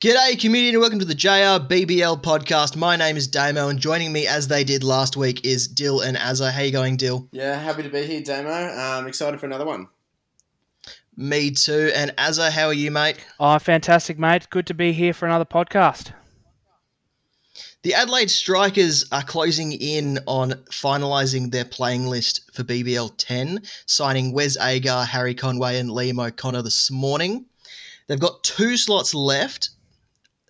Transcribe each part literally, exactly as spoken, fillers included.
G'day, community, and welcome to the J R B B L podcast. My name is Damo, and joining me, as they did last week, is Dil and Azza. How you going, Dil? Yeah, happy to be here, Damo. Um, excited for another one. Me too. And Azza, how are you, mate? Oh, fantastic, mate. Good to be here for another podcast. The Adelaide Strikers are closing in on finalising their playing list for B B L ten, signing Wes Agar, Harry Conway, and Liam O'Connor this morning. They've got two slots left.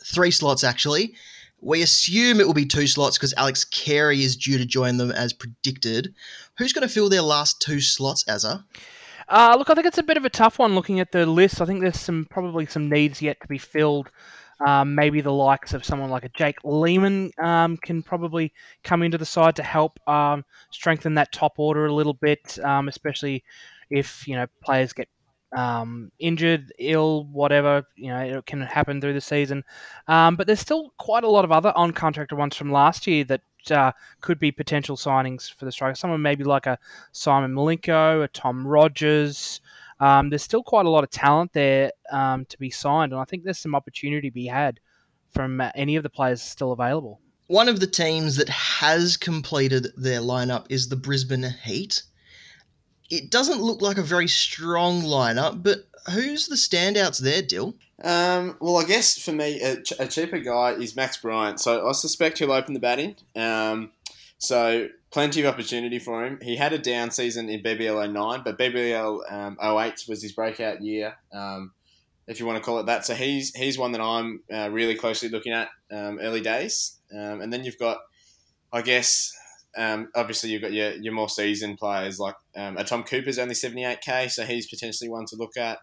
Three slots, actually. We assume it will be two slots because Alex Carey is due to join them as predicted. Who's going to fill their last two slots, Azza? Uh, look, I think it's a bit of a tough one looking at the list. I think there's some probably some needs yet to be filled. Um, maybe the likes of someone like a Jake Lehman um, can probably come into the side to help um, strengthen that top order a little bit, um, especially if you know players get Um, injured, ill, whatever, you know, it can happen through the season. Um, but there's still quite a lot of other uncontracted ones from last year that uh, could be potential signings for the Strikers. Someone maybe like a Simon Malenko, a Tom Rogers. Um, there's still quite a lot of talent there um, to be signed, and I think there's some opportunity to be had from uh, any of the players still available. One of the teams that has completed their lineup is the Brisbane Heat. It doesn't look like a very strong lineup, but who's the standouts there, Dil? Um, well, I guess for me, a, ch- a cheaper guy is Max Bryant, so I suspect he'll open the batting. Um, so plenty of opportunity for him. He had a down season in B B L oh nine, but B B L um, oh eight was his breakout year, um, if you want to call it that. So he's he's one that I'm uh, really closely looking at um, early days. Um, and then you've got, I guess... Um, obviously, you've got your, your more seasoned players like um, a Tom Cooper's only seventy-eight K, so he's potentially one to look at.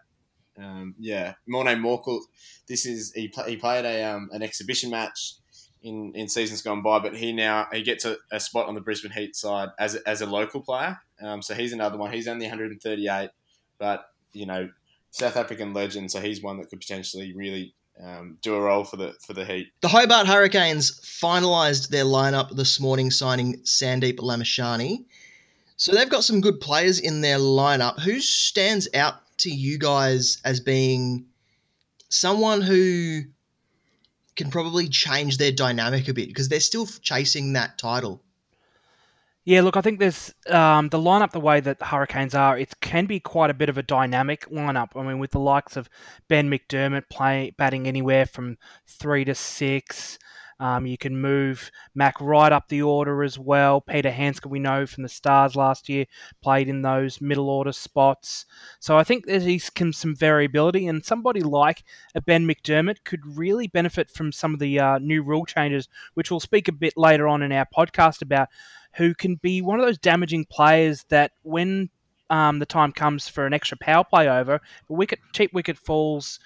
Um, yeah, Mornay Morkel. This is he, play, he played a um, an exhibition match in, in seasons gone by, but he now he gets a, a spot on the Brisbane Heat side as a, as a local player. Um, so he's another one. He's only one hundred thirty-eight, but you know, South African legend, so he's one that could potentially really. Um, do a role for the for the Heat. The Hobart Hurricanes finalised their lineup this morning, signing Sandeep Lamashani. So they've got some good players in their lineup. Who stands out to you guys as being someone who can probably change their dynamic a bit because they're still chasing that title? Yeah, look, I think there's um, the lineup the way that the Hurricanes are, it can be quite a bit of a dynamic lineup. I mean, with the likes of Ben McDermott play, batting anywhere from three to six. Um, you can move Mac right up the order as well. Peter Hanska, we know from the Stars last year, played in those middle order spots. So I think there's some variability, and somebody like a Ben McDermott could really benefit from some of the uh, new rule changes, which we'll speak a bit later on in our podcast about, who can be one of those damaging players that when um, the time comes for an extra power play over, wicket, cheap wicket falls,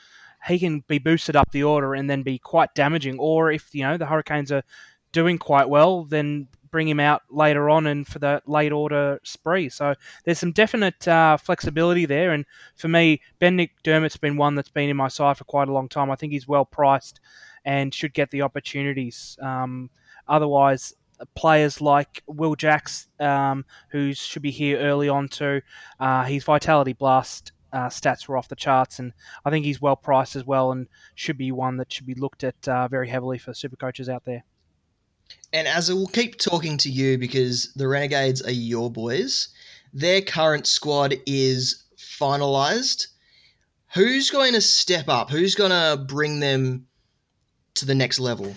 he can be boosted up the order and then be quite damaging. Or if you know the Hurricanes are doing quite well, then bring him out later on and for the late order spree. So there's some definite uh, flexibility there. And for me, Ben McDermott's been one that's been in my side for quite a long time. I think he's well priced and should get the opportunities. Um, otherwise... Players like Will Jacks, um, who should be here early on too. Uh, his Vitality Blast uh, stats were off the charts, and I think he's well priced as well and should be one that should be looked at uh, very heavily for Supercoaches out there. And Azza, we'll keep talking to you because the Renegades are your boys. Their current squad is finalised. Who's going to step up? Who's going to bring them to the next level?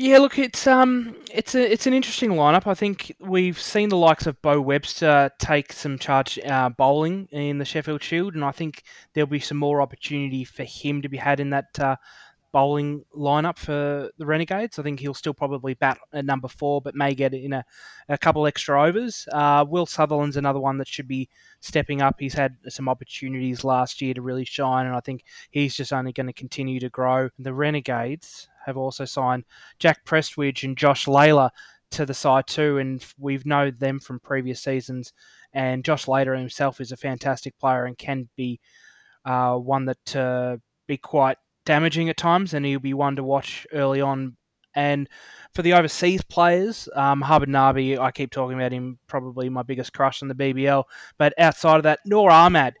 Yeah, look, it's um, it's a, it's an interesting lineup. I think we've seen the likes of Beau Webster take some charge uh, bowling in the Sheffield Shield, and I think there'll be some more opportunity for him to be had in that uh, bowling lineup for the Renegades. I think he'll still probably bat at number four, but may get in a, a couple extra overs. Uh, Will Sutherland's another one that should be stepping up. He's had some opportunities last year to really shine, and I think he's just only going to continue to grow. The Renegades have also signed Jack Prestwidge and Josh Layla to the side too, and we've known them from previous seasons, and Josh Layla himself is a fantastic player and can be uh, one that uh, be quite damaging at times, and he'll be one to watch early on. And for the overseas players, um, Harbad Nabi, I keep talking about him, probably my biggest crush in the B B L, but outside of that, Noor Ahmad,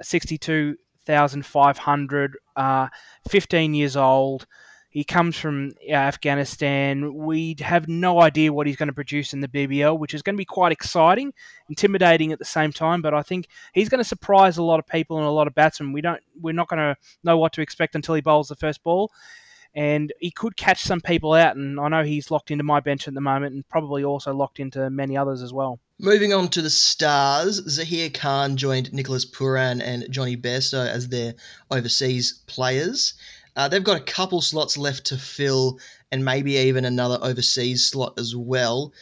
sixty-two one thousand five hundred, uh, fifteen years old. He comes from Afghanistan. We have no idea what he's going to produce in the B B L, which is going to be quite exciting, intimidating at the same time. But I think he's going to surprise a lot of people and a lot of batsmen. We don't, we're not going to know what to expect until he bowls the first ball. And he could catch some people out. And I know he's locked into my bench at the moment and probably also locked into many others as well. Moving on to the stars, Zahir Khan joined Nicholas Pooran and Johnny Bairstow as their overseas players. Uh, they've got a couple slots left to fill and maybe even another overseas slot as well.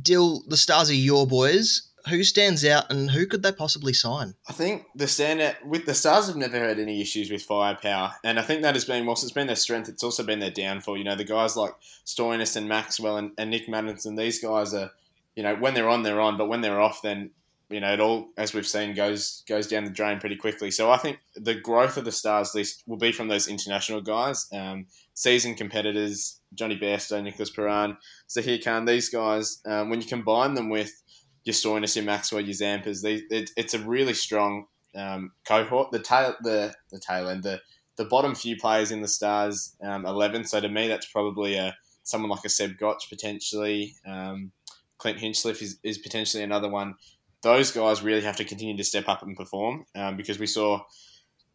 Dil, the stars are your boys. Who stands out and who could they possibly sign? I think the standout with the Stars have never had any issues with firepower. And I think that has been, whilst it's been their strength, it's also been their downfall. You know, the guys like Stoinis and Maxwell and, and Nick Maddinson, these guys are, you know, when they're on, they're on. But when they're off, then, you know, it all, as we've seen, goes goes down the drain pretty quickly. So I think the growth of the Stars list will be from those international guys, um, seasoned competitors, Johnny Bairstow, Nicholas Pooran, Zahir Khan, these guys, um, when you combine them with your Stoinis, your Maxwell, your Zampas, they, it, it's a really strong um, cohort. The tail, the, the tail end, the, the bottom few players in the Stars, um, eleven. So to me, that's probably a, someone like a Seb Gotch potentially. Um, Clint Hinchcliffe is, is potentially another one. Those guys really have to continue to step up and perform um, because we saw,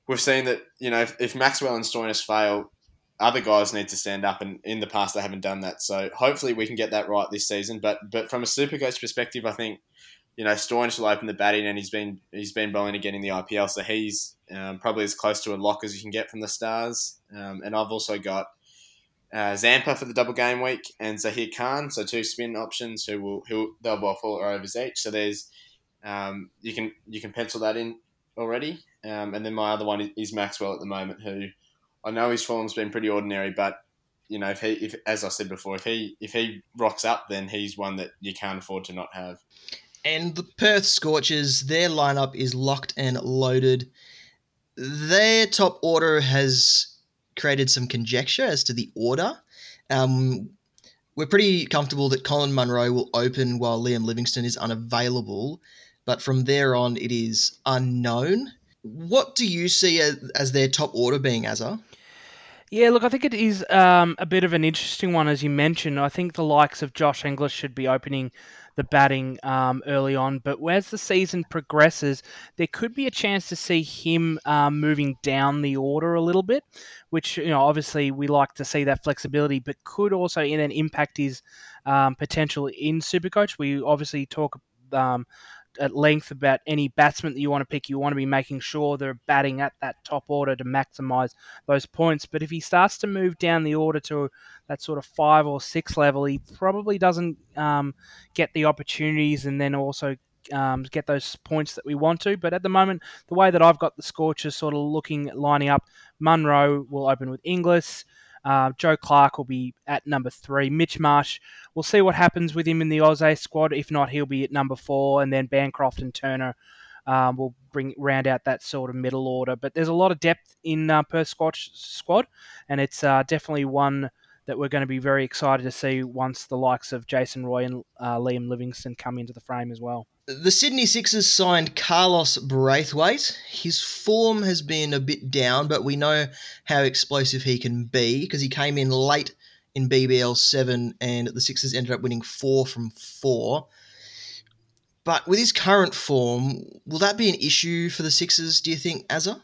we've seen that, you know, if, if Maxwell and Stoinis fail, other guys need to stand up, and in the past they haven't done that. So hopefully we can get that right this season. But but from a Supercoach perspective, I think, you know, Stoinis will open the batting, and he's been he's been bowling again in the I P L, so he's um, probably as close to a lock as you can get from the Stars. Um, and I've also got uh, Zampa for the double game week and Zahir Khan, so two spin options who will who they'll bowl four overs each. So there's um, you can you can pencil that in already. Um, and then my other one is Maxwell at the moment, who, I know his form's been pretty ordinary, but you know, if he, if, as I said before, if he if he rocks up, then he's one that you can't afford to not have. And the Perth Scorchers, their lineup is locked and loaded. Their top order has created some conjecture as to the order. Um, we're pretty comfortable that Colin Munro will open while Liam Livingstone is unavailable, but from there on, it is unknown. What do you see as, as their top order being, Azza? Yeah, look, I think it is um, a bit of an interesting one, as you mentioned. I think the likes of Josh English should be opening the batting um, early on, but as the season progresses, there could be a chance to see him um, moving down the order a little bit, which, you know, obviously we like to see that flexibility, but could also in an impact his um, potential in Supercoach. We obviously talk Um, at length about any batsman that you want to pick. You want to be making sure they're batting at that top order to maximise those points. But if he starts to move down the order to that sort of five or six level, he probably doesn't um, get the opportunities and then also um, get those points that we want to. But at the moment, the way that I've got the Scorchers sort of looking, lining up, Munro will open with Inglis. Uh, Joe Clark will be at number three. Mitch Marsh, we'll see what happens with him in the Aussie squad. If not, he'll be at number four. And then Bancroft and Turner um, will bring round out that sort of middle order. But there's a lot of depth in uh, Perth Scorch squad, and it's uh, definitely one that we're going to be very excited to see once the likes of Jason Roy and uh, Liam Livingstone come into the frame as well. The Sydney Sixers signed Carlos Braithwaite. His form has been a bit down, but we know how explosive he can be because he came in late in B B L seven and the Sixers ended up winning four from four. But with his current form, will that be an issue for the Sixers, do you think, Azza?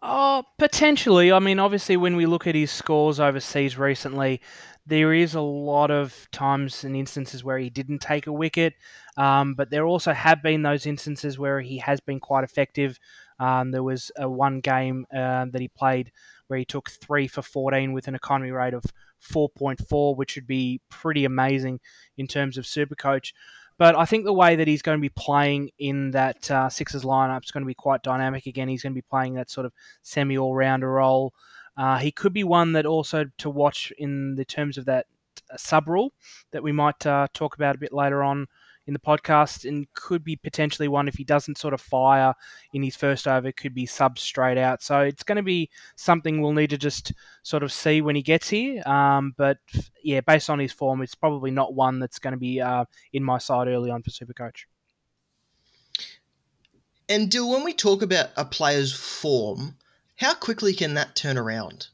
Oh, potentially. I mean, obviously, when we look at his scores overseas recently, there is a lot of times and instances where he didn't take a wicket, um, but there also have been those instances where he has been quite effective. Um, there was a one game uh, that he played where he took three for fourteen with an economy rate of four point four, which would be pretty amazing in terms of Supercoach. But I think the way that he's going to be playing in that uh, Sixers lineup is going to be quite dynamic again. He's going to be playing that sort of semi-all-rounder role. Uh, he could be one that also to watch in the terms of that uh, sub-rule that we might uh, talk about a bit later on in the podcast, and could be potentially one, if he doesn't sort of fire in his first over, could be sub straight out. So it's going to be something we'll need to just sort of see when he gets here. Um, but yeah, based on his form, it's probably not one that's going to be uh, in my side early on for Supercoach. And Dil, when we talk about a player's form, how quickly can that turn around?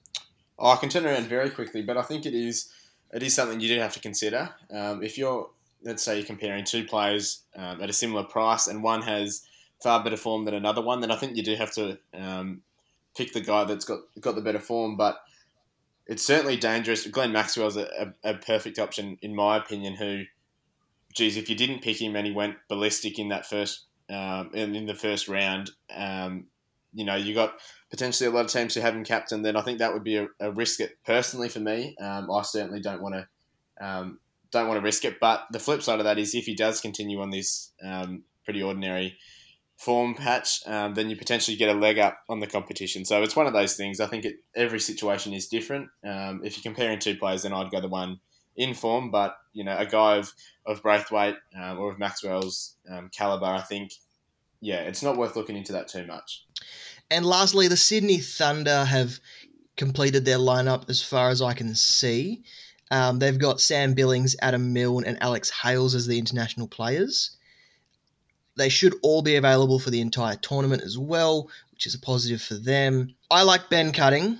Oh, I can turn around very quickly, but I think it is it is something you do have to consider. Um, if you're, let's say, you're comparing two players um, at a similar price, and one has far better form than another one, then I think you do have to um, pick the guy that's got got the better form. But it's certainly dangerous. Glenn Maxwell's a, a, a perfect option, in my opinion, who, geez, if you didn't pick him and he went ballistic in that first um, in, in the first round, um, you know, you got potentially a lot of teams who haven't captained, then I think that would be a, a risk it personally for me. Um, I certainly don't want to um, don't want to risk it. But the flip side of that is if he does continue on this um, pretty ordinary form patch, um, then you potentially get a leg up on the competition. So it's one of those things. I think it, every situation is different. Um, if you're comparing two players, then I'd go the one in form. But, you know, a guy of, of Braithwaite um, or of Maxwell's um, calibre, I think, yeah, it's not worth looking into that too much. And lastly, the Sydney Thunder have completed their lineup as far as I can see. Um, they've got Sam Billings, Adam Milne and Alex Hales as the international players. They should all be available for the entire tournament as well, which is a positive for them. I like Ben Cutting.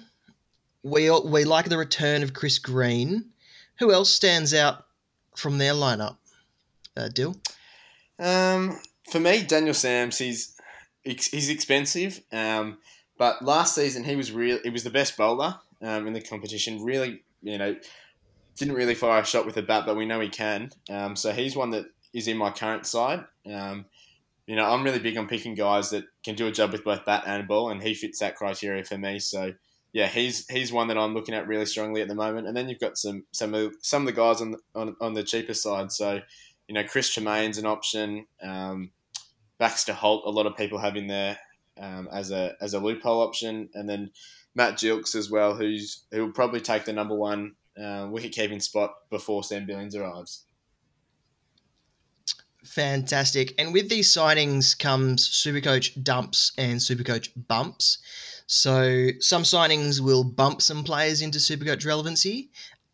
We we like the return of Chris Green. Who else stands out from their lineup? Uh, Dil? Um, for me, Daniel Sams. He's he's expensive, um, but last season he was real. He was the best bowler um, in the competition. Really, you know, didn't really fire a shot with a bat, but we know he can. Um, so he's one that is in my current side. Um, You know, I'm really big on picking guys that can do a job with both bat and ball, and he fits that criteria for me. So, yeah, he's he's one that I'm looking at really strongly at the moment. And then you've got some some of, some of the guys on the, on, on the cheaper side. So, you know, Chris Tremaine's an option. Um, Baxter Holt, a lot of people have in there um, as a as a loophole option. And then Matt Gilks as well, who's who'll probably take the number one uh, wicket-keeping spot before Sam Billings arrives. Fantastic. And with these signings comes Supercoach dumps and Supercoach bumps. So some signings will bump some players into Supercoach relevancy,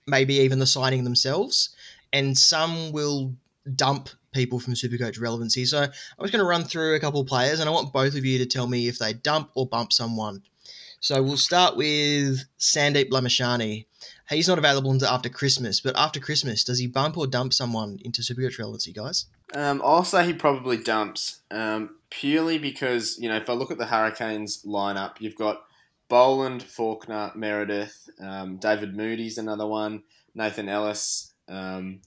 maybe even the signing themselves, and some will dump people from Supercoach relevancy. So I'm just going to run through a couple of players, and I want both of you to tell me if they dump or bump someone. So we'll start with Sandeep Lamashani. He's not available until after Christmas, but after Christmas, does he bump or dump someone into Supercoach relevancy, guys? Um, I'll say he probably dumps, um, purely because, you know, if I look at the Hurricanes lineup, you've got Boland, Faulkner, Meredith, um, David Moody's another one, Nathan Ellis. Um,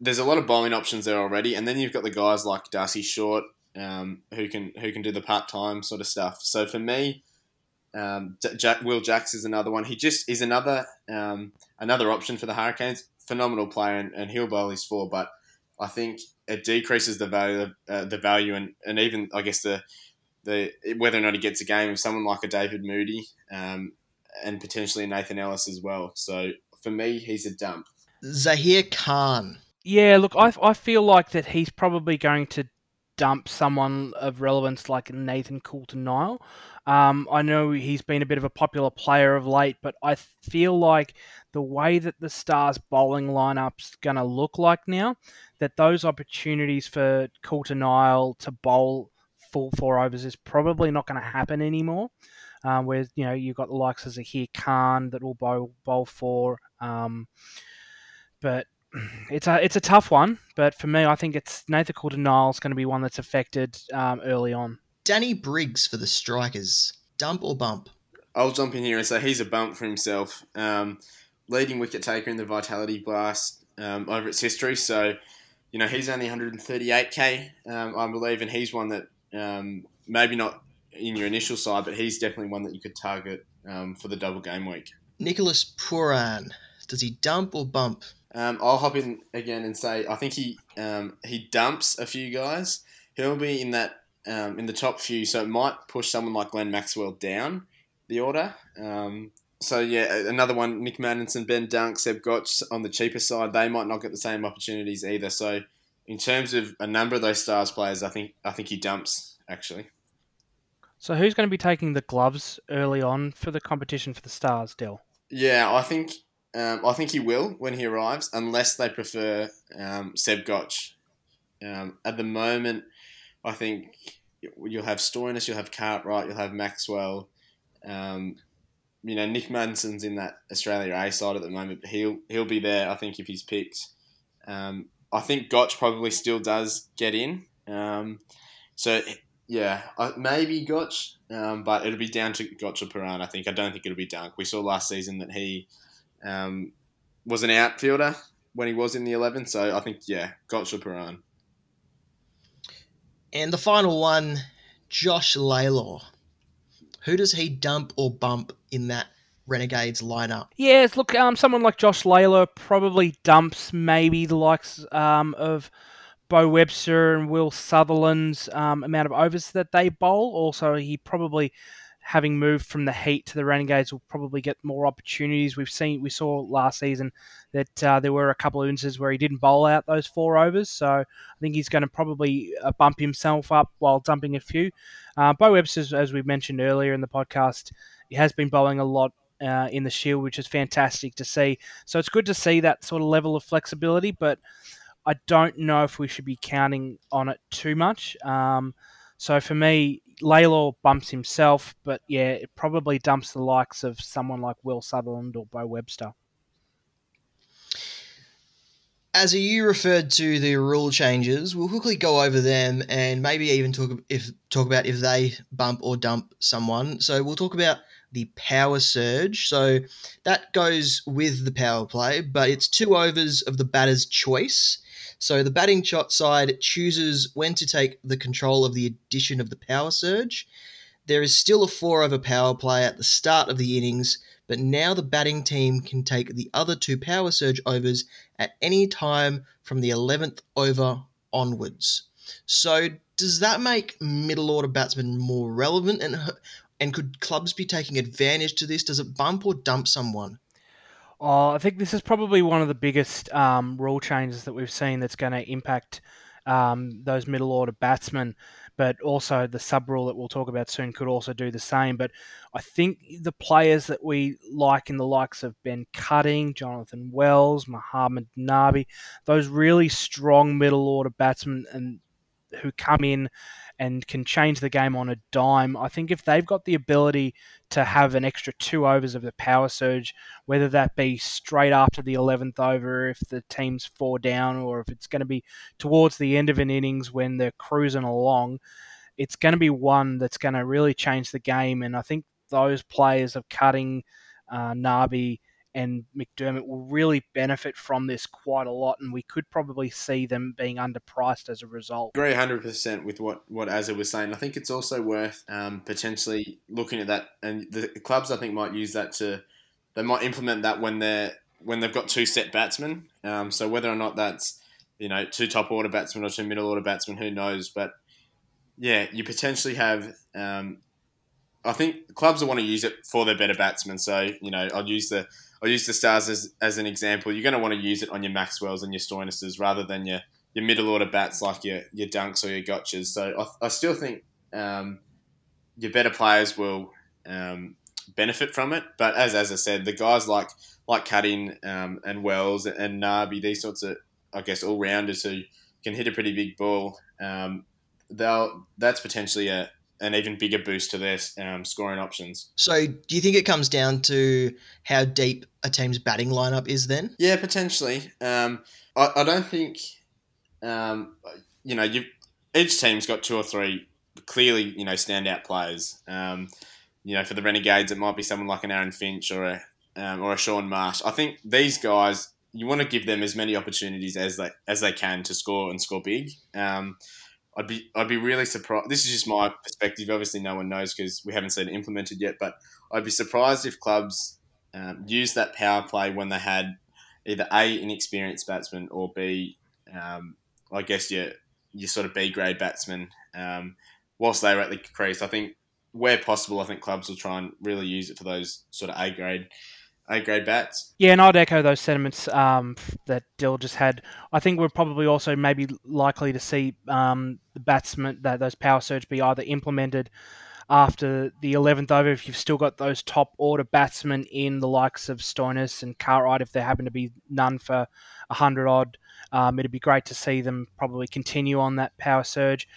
there's a lot of bowling options there already, and then you've got the guys like Darcy Short, um, who can who can do the part-time sort of stuff. So for me, um, Jack, Will Jacks is another one. He just is another um, another option for the Hurricanes. Phenomenal player, and, and he'll bowl his four, but I think it decreases the value, uh, the value, and, and even I guess the the whether or not he gets a game of someone like a David Moody um, and potentially Nathan Ellis as well. So for me, he's a dump. Zahir Khan. Yeah, look, I I feel like that he's probably going to dump someone of relevance like Nathan Coulter-Nile. Um, I know he's been a bit of a popular player of late, but I feel like the way that the Stars bowling lineup's going to look like now, that those opportunities for Coulter-Nile to bowl full four overs is probably not going to happen anymore. Uh, where, you know, you've got the likes of Zahir Khan that will bowl, bowl four. Um, but it's a it's a tough one. But for me, I think it's Nathan Coulter-Nile's going to be one that's affected um, early on. Danny Briggs for the Strikers. Dump or bump? I'll jump in here and say he's a bump for himself. Um, leading wicket taker in the Vitality Blast um, over its history. So, you know, he's only one hundred thirty-eight K, um, I believe, and he's one that um, maybe not in your initial side, but he's definitely one that you could target um, for the double game week. Nicholas Pooran. Does he dump or bump? Um, I'll hop in again and say I think he um, he dumps a few guys. He'll be in that Um, in the top few, so it might push someone like Glenn Maxwell down the order. Um, so, yeah, another one, Nick Maddinson, Ben Dunk, Seb Gotch on the cheaper side, they might not get the same opportunities either. So, in terms of a number of those Stars players, I think I think he dumps, actually. So, who's going to be taking the gloves early on for the competition for the Stars, Dil? Yeah, I think um, I think he will when he arrives, unless they prefer um, Seb Gotch. Um, at the moment, I think you'll have Stoinis, you'll have Cartwright, you'll have Maxwell. Um, you know, Nick Maddinson's in that Australia A side at the moment, but he'll he'll be there, I think, if he's picked. Um, I think Gotch probably still does get in. Um, so, yeah, maybe Gotch, um, but it'll be down to Gotch or Pooran, I think. I don't think it'll be Dunk. We saw last season that he um, was an outfielder when he was in the eleven, so I think, yeah, Gotch or Pooran. And the final one, Josh Layla. Who does he dump or bump in that Renegades lineup? Yes, look, um, someone like Josh Layla probably dumps maybe the likes um, of Beau Webster and Will Sutherland's um, amount of overs that they bowl. Also, he probably, having moved from the Heat to the Renegades, will probably get more opportunities. We've seen, we saw last season that uh, there were a couple of instances where he didn't bowl out those four overs. So I think he's going to probably bump himself up while dumping a few. Uh, Beau Webster, as we mentioned earlier in the podcast, he has been bowling a lot uh, in the Shield, which is fantastic to see. So it's good to see that sort of level of flexibility, but I don't know if we should be counting on it too much. Um, so for me, Layla bumps himself, but yeah, it probably dumps the likes of someone like Will Sutherland or Beau Webster. As you referred to the rule changes, we'll quickly go over them and maybe even talk if talk about if they bump or dump someone. So we'll talk about the power surge. So that goes with the power play, but it's two overs of the batter's choice. So the batting side chooses when to take the control of the addition of the power surge. There is still a four-over power play at the start of the innings, but now the batting team can take the other two power surge overs at any time from the eleventh over onwards. So does that make middle order batsmen more relevant, and and could clubs be taking advantage to this? Does it bump or dump someone? Oh, I think this is probably one of the biggest um, rule changes that we've seen that's going to impact um, those middle order batsmen. But also the sub-rule that we'll talk about soon could also do the same. But I think the players that we like in the likes of Ben Cutting, Jonathan Wells, Mohamed Nabi, those really strong middle-order batsmen and who come in and can change the game on a dime, I think if they've got the ability to have an extra two overs of the power surge, whether that be straight after the eleventh over if the team's four down or if it's going to be towards the end of an innings when they're cruising along, it's going to be one that's going to really change the game. And I think those players of Cutting, uh, Nabi and McDermott will really benefit from this quite a lot, and we could probably see them being underpriced as a result. I agree one hundred percent with what, what Azza was saying. I think it's also worth um, potentially looking at that, and the clubs, I think, might use that to – they might implement that when, they're, when they've got two set batsmen. Um, so whether or not that's, you know, two top-order batsmen or two middle-order batsmen, who knows. But, yeah, you potentially have um, – I think clubs will want to use it for their better batsmen. So, you know, I'll use the – I'll use the stars as, as an example. You're going to want to use it on your Maxwells and your Stoinises rather than your, your middle-order bats like your, your Dunks or your Gotches. So I, I still think um, your better players will um, benefit from it. But as as I said, the guys like like Cutting um, and Wells and Nabi, these sorts of, I guess, all-rounders who can hit a pretty big ball, um, they'll that's potentially a an even bigger boost to their um, scoring options. So do you think it comes down to how deep a team's batting lineup is then? Yeah, potentially. Um, I, I don't think, um, you know, you each team's got two or three clearly, you know, standout players. Um, you know, for the Renegades, it might be someone like an Aaron Finch or a, um, or a Sean Marsh. I think these guys, you want to give them as many opportunities as they, as they can to score and score big. Um, I'd be I'd be really surprised. This is just my perspective. Obviously, no one knows because we haven't seen it implemented yet. But I'd be surprised if clubs um, used that power play when they had either A, inexperienced batsmen, or B, um, I guess your your sort of B grade batsmen. Um, whilst they were at the crease, I think where possible, I think clubs will try and really use it for those sort of A grade. A grade bats. Yeah, and I'd echo those sentiments um, that Dil just had. I think we're probably also maybe likely to see um, the batsmen, that those power surge be either implemented after the eleventh over if you've still got those top order batsmen in the likes of Stoinis and Cartwright, if there happen to be none for a hundred odd. Um, it'd be great to see them probably continue on that power surge.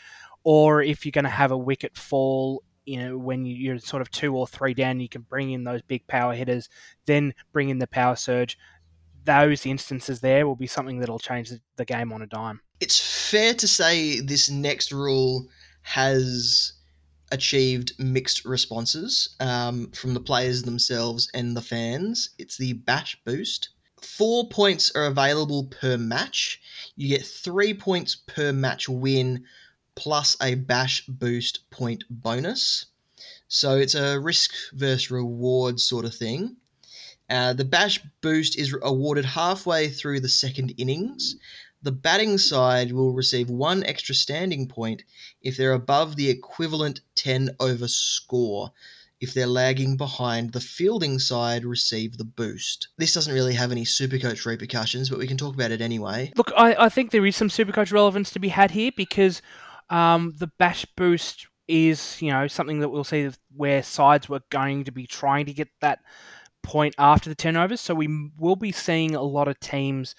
or if you're going to have a wicket fall, you know, when you're sort of two or three down, you can bring in those big power hitters, then bring in the power surge. Those instances there will be something that'll change the game on a dime. It's fair to say this next rule has achieved mixed responses um, from the players themselves and the fans. It's the bash boost. Four points are available per match. You get three points per match win plus a bash boost point bonus. So it's a risk versus reward sort of thing. Uh, the bash boost is awarded halfway through the second innings. The batting side will receive one extra standing point if they're above the equivalent ten-over score. If they're lagging behind, the fielding side receive the boost. This doesn't really have any Supercoach repercussions, but we can talk about it anyway. Look, I, I think there is some Supercoach relevance to be had here because um, the bash boost is, you know, something that we'll see where sides were going to be trying to get that point after the ten overs. So we will be seeing a lot of teams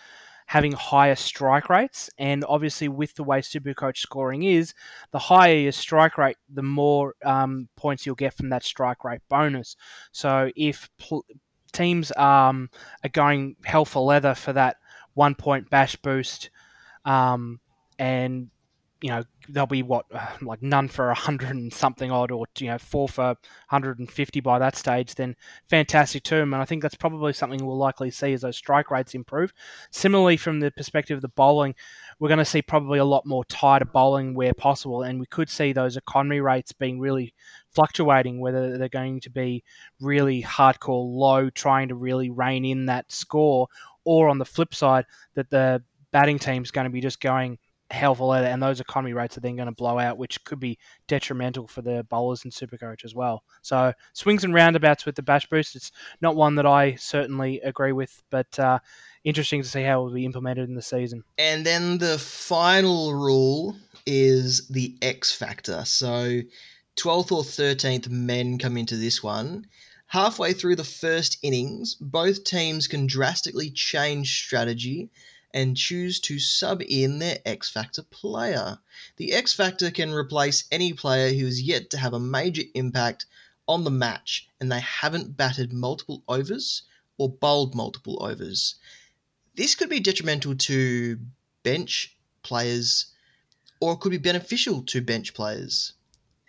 having higher strike rates, and obviously with the way Supercoach scoring is, the higher your strike rate, the more um, points you'll get from that strike rate bonus. So if pl- teams um, are going hell for leather for that one-point bash boost, um, and you know there'll be what like none for a hundred and something odd, or you know four for one hundred fifty by that stage, then fantastic too. And I think that's probably something we'll likely see as those strike rates improve. Similarly, from the perspective of the bowling, we're going to see probably a lot more tighter bowling where possible, and we could see those economy rates being really fluctuating, whether they're going to be really hardcore low, trying to really rein in that score, or on the flip side, that the batting team's going to be just going hell for leather, and those economy rates are then going to blow out, which could be detrimental for the bowlers and Supercoach as well. So swings and roundabouts with the bash boost. It's not one that I certainly agree with, but uh, interesting to see how it will be implemented in the season. And then the final rule is the X factor. So twelfth or thirteenth men come into this one. Halfway through the first innings, both teams can drastically change strategy and choose to sub in their X-Factor player. The X-Factor can replace any player who is yet to have a major impact on the match and they haven't batted multiple overs or bowled multiple overs. This could be detrimental to bench players, or it could be beneficial to bench players.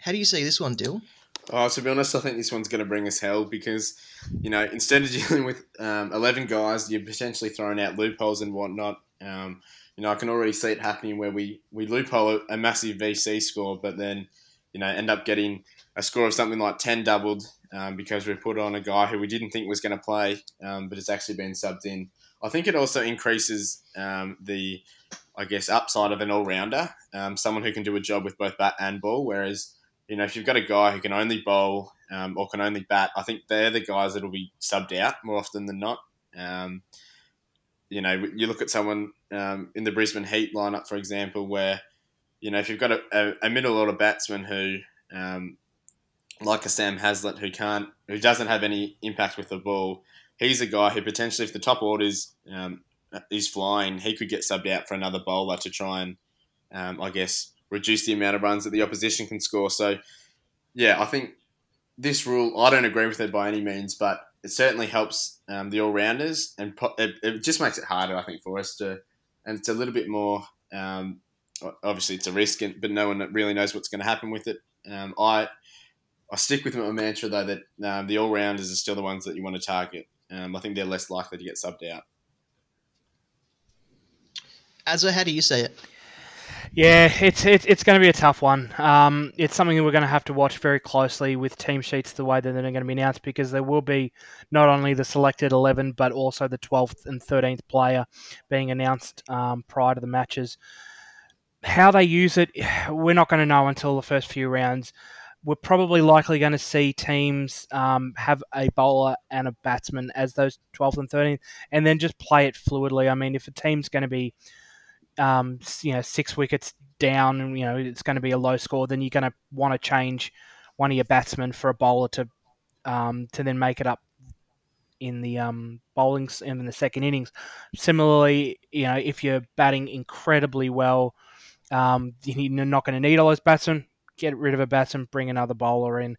How do you see this one, Dil? Oh, to be honest, I think this one's going to bring us hell because, you know, instead of dealing with um, eleven guys, you're potentially throwing out loopholes and whatnot. Um, you know, I can already see it happening where we, we loophole a massive V C score, but then, you know, end up getting a score of something like ten doubled um, because we put on a guy who we didn't think was going to play, um, but it's actually been subbed in. I think it also increases um, the, I guess, upside of an all-rounder, um, someone who can do a job with both bat and ball, whereas you know, if you've got a guy who can only bowl um, or can only bat, I think they're the guys that will be subbed out more often than not. Um, you know, you look at someone um, in the Brisbane Heat lineup, for example, where, you know, if you've got a, a middle order batsman who, um, like a Sam Haslett, who can't, who doesn't have any impact with the ball, he's a guy who potentially, if the top order is um, is flying, he could get subbed out for another bowler to try and, um, I guess, reduce the amount of runs that the opposition can score. So, yeah, I think this rule, I don't agree with it by any means, but it certainly helps um, the all-rounders, and po- it, it just makes it harder, I think, for us to, and it's a little bit more, um, obviously it's a risk, and, but no one really knows what's going to happen with it. Um, I I stick with my mantra, though, that um, the all-rounders are still the ones that you want to target. Um, I think they're less likely to get subbed out. Azza, how do you say it? Yeah, it's it's it's going to be a tough one. Um, it's something that we're going to have to watch very closely with team sheets, the way that they're going to be announced, because there will be not only the selected eleven, but also the twelfth and thirteenth player being announced um, prior to the matches. How they use it, we're not going to know until the first few rounds. We're probably likely going to see teams um, have a bowler and a batsman as those twelfth and thirteenth, and then just play it fluidly. I mean, if a team's going to be Um, you know, six wickets down, and you know it's going to be a low score, then you're going to want to change one of your batsmen for a bowler to um, to then make it up in the um, bowling in the second innings. Similarly, you know, if you're batting incredibly well, Um, you're not going to need all those batsmen. Get rid of a batsman, bring another bowler in.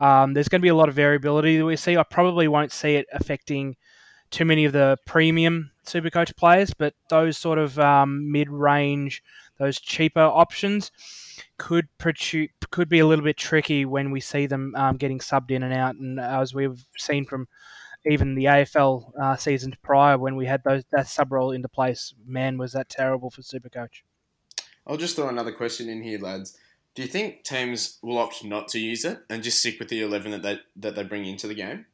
Um, there's going to be a lot of variability that we see. I probably won't see it affecting too many of the premium Supercoach players, but those sort of um, mid-range, those cheaper options could produ- could be a little bit tricky when we see them um, getting subbed in and out. And as we've seen from even the A F L uh, seasons prior, when we had those that sub role into place, man, was that terrible for Supercoach. I'll just throw another question in here, lads. Do you think teams will opt not to use it and just stick with the eleven that they that they bring into the game?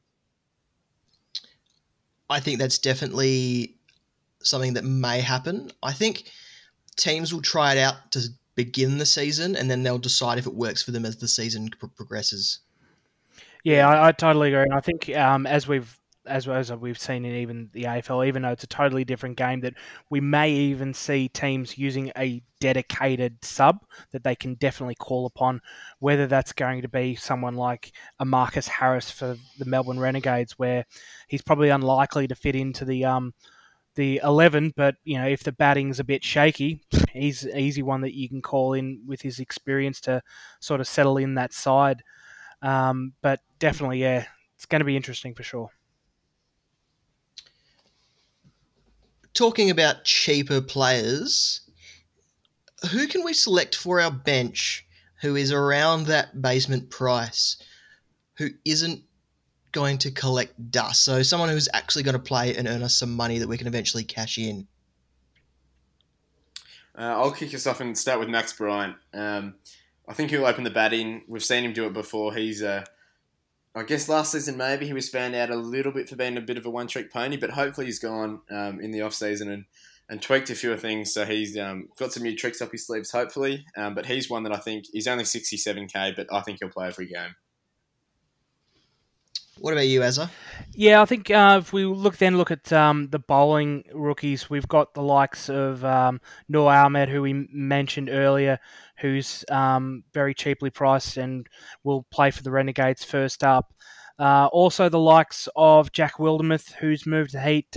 I think that's definitely something that may happen. I think teams will try it out to begin the season, and then they'll decide if it works for them as the season pro- progresses. Yeah, I, I totally agree. And I think um, as we've as as we've seen in even the A F L, even though it's a totally different game, that we may even see teams using a dedicated sub that they can definitely call upon, whether that's going to be someone like a Marcus Harris for the Melbourne Renegades, where he's probably unlikely to fit into the um, the eleven, but you know, if the batting's a bit shaky, he's an easy one that you can call in with his experience to sort of settle in that side. Um, but definitely, yeah, it's going to be interesting for sure. Talking about cheaper players, who can we select for our bench who is around that basement price, who isn't going to collect dust? So someone who's actually going to play and earn us some money that we can eventually cash in. Uh, I'll kick us off and start with Max Bryant. Um, I think he'll open the batting. We've seen him do it before. He's a... Uh, I guess last season maybe he was found out a little bit for being a bit of a one-trick pony, but hopefully he's gone um, in the off-season and, and tweaked a few things, so he's um, got some new tricks up his sleeves, hopefully. Um, but he's one that I think, he's only sixty-seven K, but I think he'll play every game. What about you, Azza? Yeah, I think uh, if we look then look at um, the bowling rookies, we've got the likes of um, Noor Ahmad, who we mentioned earlier, who's um, very cheaply priced and will play for the Renegades first up. Uh, also, the likes of Jack Wildermuth, who's moved to Heat,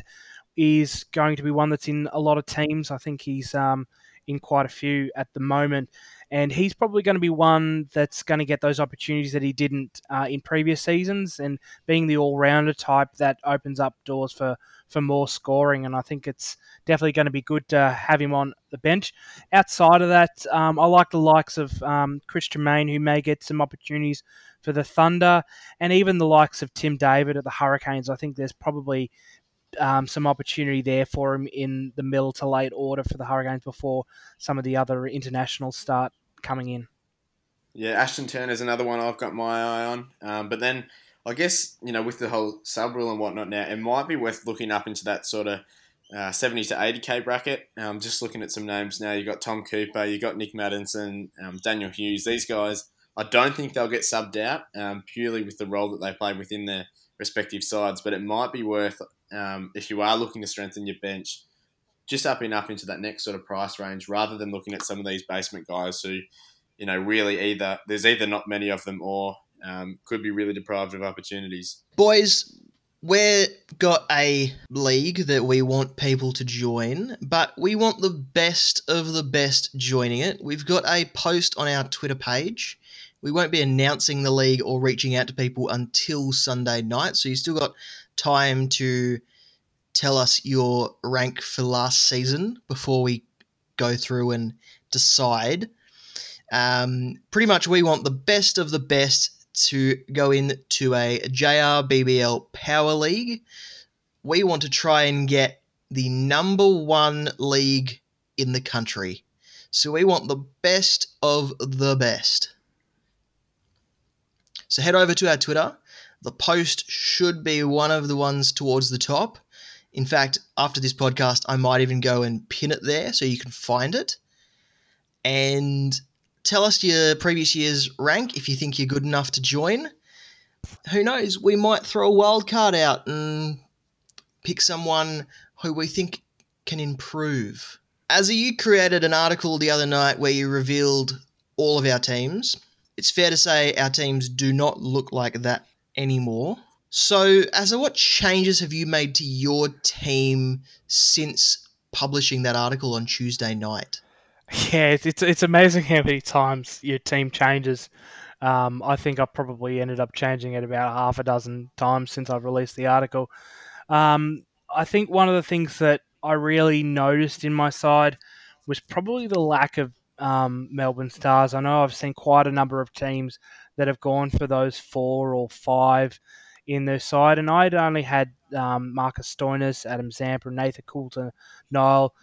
is going to be one that's in a lot of teams. I think he's um, in quite a few at the moment. And he's probably going to be one that's going to get those opportunities that he didn't uh, in previous seasons. And being the all-rounder type, that opens up doors for, for more scoring. And I think it's definitely going to be good to have him on the bench. Outside of that, um, I like the likes of um, Chris Germain, who may get some opportunities for the Thunder. And even the likes of Tim David at the Hurricanes. I think there's probably um, some opportunity there for him in the middle to late order for the Hurricanes before some of the other internationals start coming in. Yeah, Ashton Turner's another one I've got my eye on. Um, but then I guess, you know, with the whole sub rule and whatnot now, it might be worth looking up into that sort of uh, seventy to eighty K bracket. Um, just looking at some names now, you got Tom Cooper, you got Nick Maddinson, um, Daniel Hughes. These guys, I don't think they'll get subbed out um, purely with the role that they play within their respective sides, but it might be worth, um, if you are looking to strengthen your bench, just upping up into that next sort of price range rather than looking at some of these basement guys who, you know, really either, there's either not many of them or um, could be really deprived of opportunities. Boys, we've got a league that we want people to join, but we want the best of the best joining it. We've got a post on our Twitter page. We won't be announcing the league or reaching out to people until Sunday night, so you've still got time to tell us your rank for last season before we go through and decide. Um, pretty much we want the best of the best to go into a J R B B L Power League. We want to try and get the number one league in the country. So we want the best of the best. So head over to our Twitter. The post should be one of the ones towards the top. In fact, after this podcast, I might even go and pin it there so you can find it. And tell us your previous year's rank if you think you're good enough to join. Who knows? We might throw a wild card out and pick someone who we think can improve. Azza, you created an article the other night where you revealed all of our teams. It's fair to say our teams do not look like that anymore. So, Azza, what changes have you made to your team since publishing that article on Tuesday night? Yeah, it's, it's it's amazing how many times your team changes. Um, I think I probably ended up changing it about half a dozen times since I've released the article. Um, I think one of the things that I really noticed in my side was probably the lack of um, Melbourne Stars. I know I've seen quite a number of teams that have gone for those four or five in their side, and I'd only had um, Marcus Stoinis, Adam Zampa, Nathan Coulter-Nile,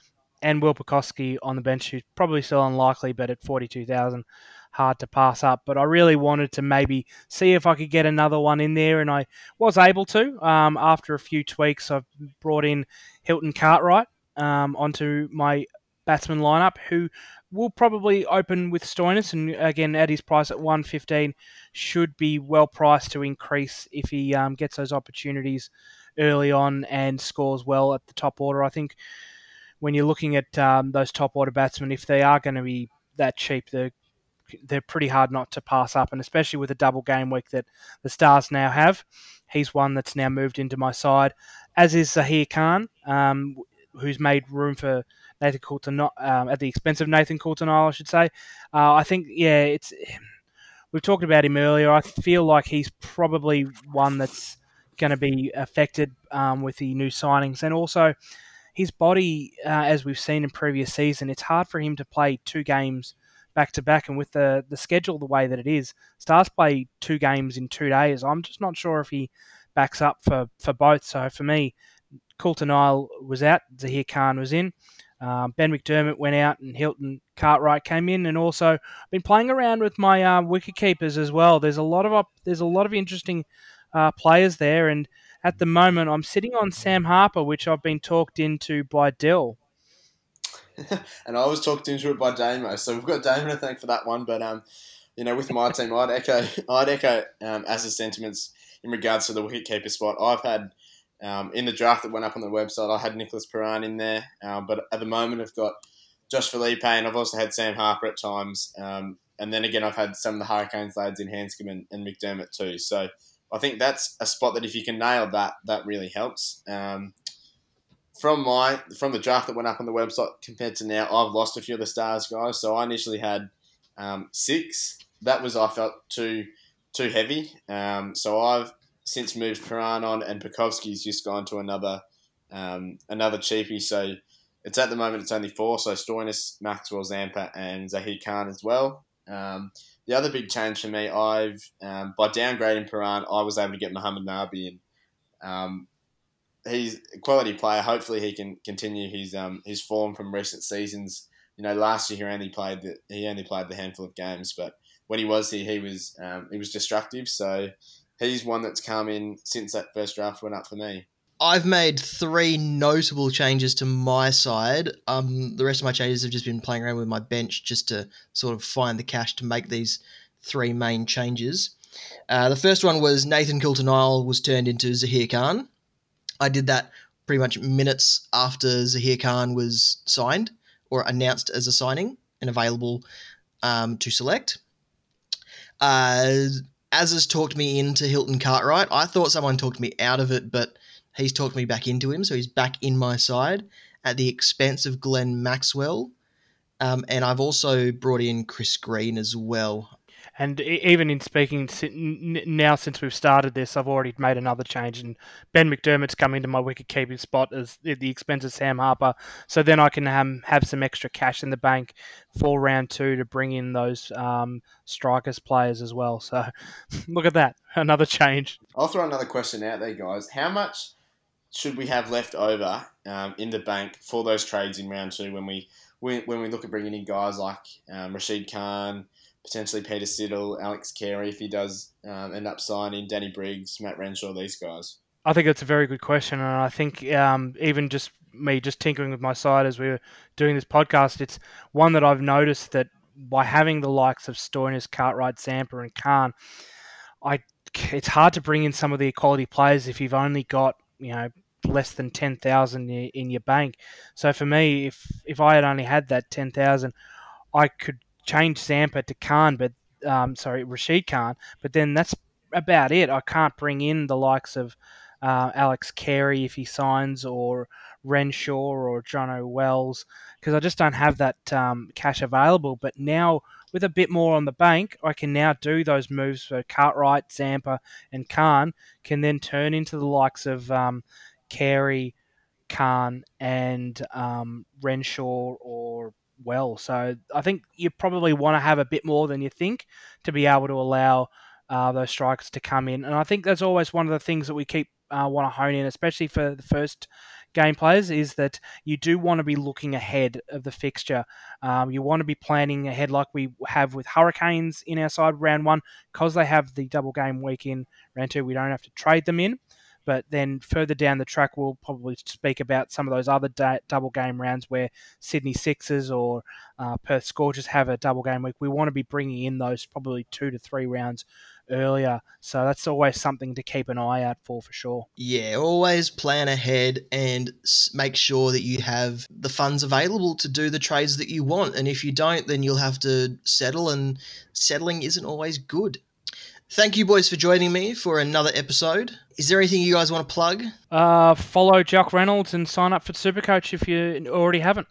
and Will Pekoski on the bench, who's probably still unlikely, but at forty-two thousand, hard to pass up. But I really wanted to maybe see if I could get another one in there, and I was able to. Um, after a few tweaks, I've brought in Hilton Cartwright um, onto my batsman lineup, who will probably open with Stoinis, and again, at his price at one fifteen, should be well priced to increase if he um, gets those opportunities early on and scores well at the top order. I think when you're looking at um, those top-order batsmen, if they are going to be that cheap, they're, they're pretty hard not to pass up, and especially with a double game week that the Stars now have. He's one that's now moved into my side, as is Zahir Khan, um, who's made room for Nathan Coulter, um, at the expense of Nathan Coulter-Nile, I should say. Uh, I think, yeah, it's we've talked about him earlier. I feel like he's probably one that's going to be affected um, with the new signings, and also his body, uh, as we've seen in previous season, it's hard for him to play two games back-to-back. And with the, the schedule the way that it is, Stars play two games in two days. I'm just not sure if he backs up for, for both. So for me, Coulter-Nile was out, Zahir Khan was in, um, Ben McDermott went out, and Hilton Cartwright came in. And also, I've been playing around with my uh, wicketkeepers as well. There's a lot of up, there's a lot of interesting uh, players there, and at the moment, I'm sitting on Sam Harper, which I've been talked into by Dil. And I was talked into it by Damo. So we've got Damo to thank for that one. But, um, you know, with my team, I'd echo I'd echo um, Azza's sentiments in regards to the wicketkeeper spot. I've had, um, in the draft that went up on the website, I had Nicholas Pooran in there. Um, but at the moment, I've got Josh Felipe, and I've also had Sam Harper at times. Um, and then again, I've had some of the Hurricanes lads in Hanscom and, and McDermott too. So I think that's a spot that if you can nail that, that really helps. Um, from my from the draft that went up on the website compared to now, I've lost a few of the Stars guys. So I initially had um, six. That was, I felt, too too heavy. Um, so I've since moved Pooran on, and Pekovsky's just gone to another um, another cheapie. So it's at the moment it's only four. So Stoinis, Maxwell, Zampa, and Zahir Khan as well. Um, The other big change for me, I've um, by downgrading Pooran, I was able to get Mohamed Nabi in. Um, he's a quality player. Hopefully, he can continue his um, his form from recent seasons. You know, last year he only played the, he only played the handful of games, but when he was here, he was um, he was destructive. So he's one that's come in since that first draft went up for me. I've made three notable changes to my side. Um, the rest of my changes have just been playing around with my bench just to sort of find the cash to make these three main changes. Uh, the first one was Nathan Coulter-Nile was turned into Zahir Khan. I did that pretty much minutes after Zahir Khan was signed or announced as a signing and available um, to select. Uh, Azza's talked me into Hilton Cartwright. I thought someone talked me out of it, but he's talked me back into him, so he's back in my side at the expense of Glenn Maxwell. Um, and I've also brought in Chris Green as well. And even in speaking now since we've started this, I've already made another change, and Ben McDermott's come into my wicket-keeping spot as at the expense of Sam Harper. So then I can um, have some extra cash in the bank for round two to bring in those um, strikers players as well. So look at that, another change. I'll throw another question out there, guys. How much should we have left over um, in the bank for those trades in round two when we when we look at bringing in guys like um, Rashid Khan, potentially Peter Siddle, Alex Carey, if he does um, end up signing, Danny Briggs, Matt Renshaw, these guys? I think that's a very good question. And I think um, even just me just tinkering with my side as we were doing this podcast, it's one that I've noticed that by having the likes of Stoinis, Cartwright, Zampa and Khan, I, it's hard to bring in some of the quality players if you've only got, you know, less than ten thousand in your bank. So for me, if, if I had only had that ten thousand, I could change Zampa to Khan, but um, sorry, Rashid Khan, but then that's about it. I can't bring in the likes of uh, Alex Carey if he signs, or Renshaw or Jono Wells, because I just don't have that um, cash available. But now, with a bit more on the bank, I can now do those moves. So Cartwright, Zampa and Khan can then turn into the likes of um, Carey, Khan and um, Renshaw or Wells. So I think you probably want to have a bit more than you think to be able to allow uh, those strikers to come in. And I think that's always one of the things that we keep uh, want to hone in, especially for the first game players, is that you do want to be looking ahead of the fixture. Um, you want to be planning ahead like we have with Hurricanes in our side round one, because they have the double game week in round two. We don't have to trade them in. But then further down the track, we'll probably speak about some of those other da- double game rounds where Sydney Sixers or uh, Perth Scorchers have a double game week. We want to be bringing in those probably two to three rounds earlier. So that's always something to keep an eye out for, for sure. Yeah, always plan ahead and make sure that you have the funds available to do the trades that you want. And if you don't, then you'll have to settle, and settling isn't always good. Thank you, boys, for joining me for another episode. Is there anything you guys want to plug? Uh, follow Jock Reynolds and sign up for Supercoach if you already haven't.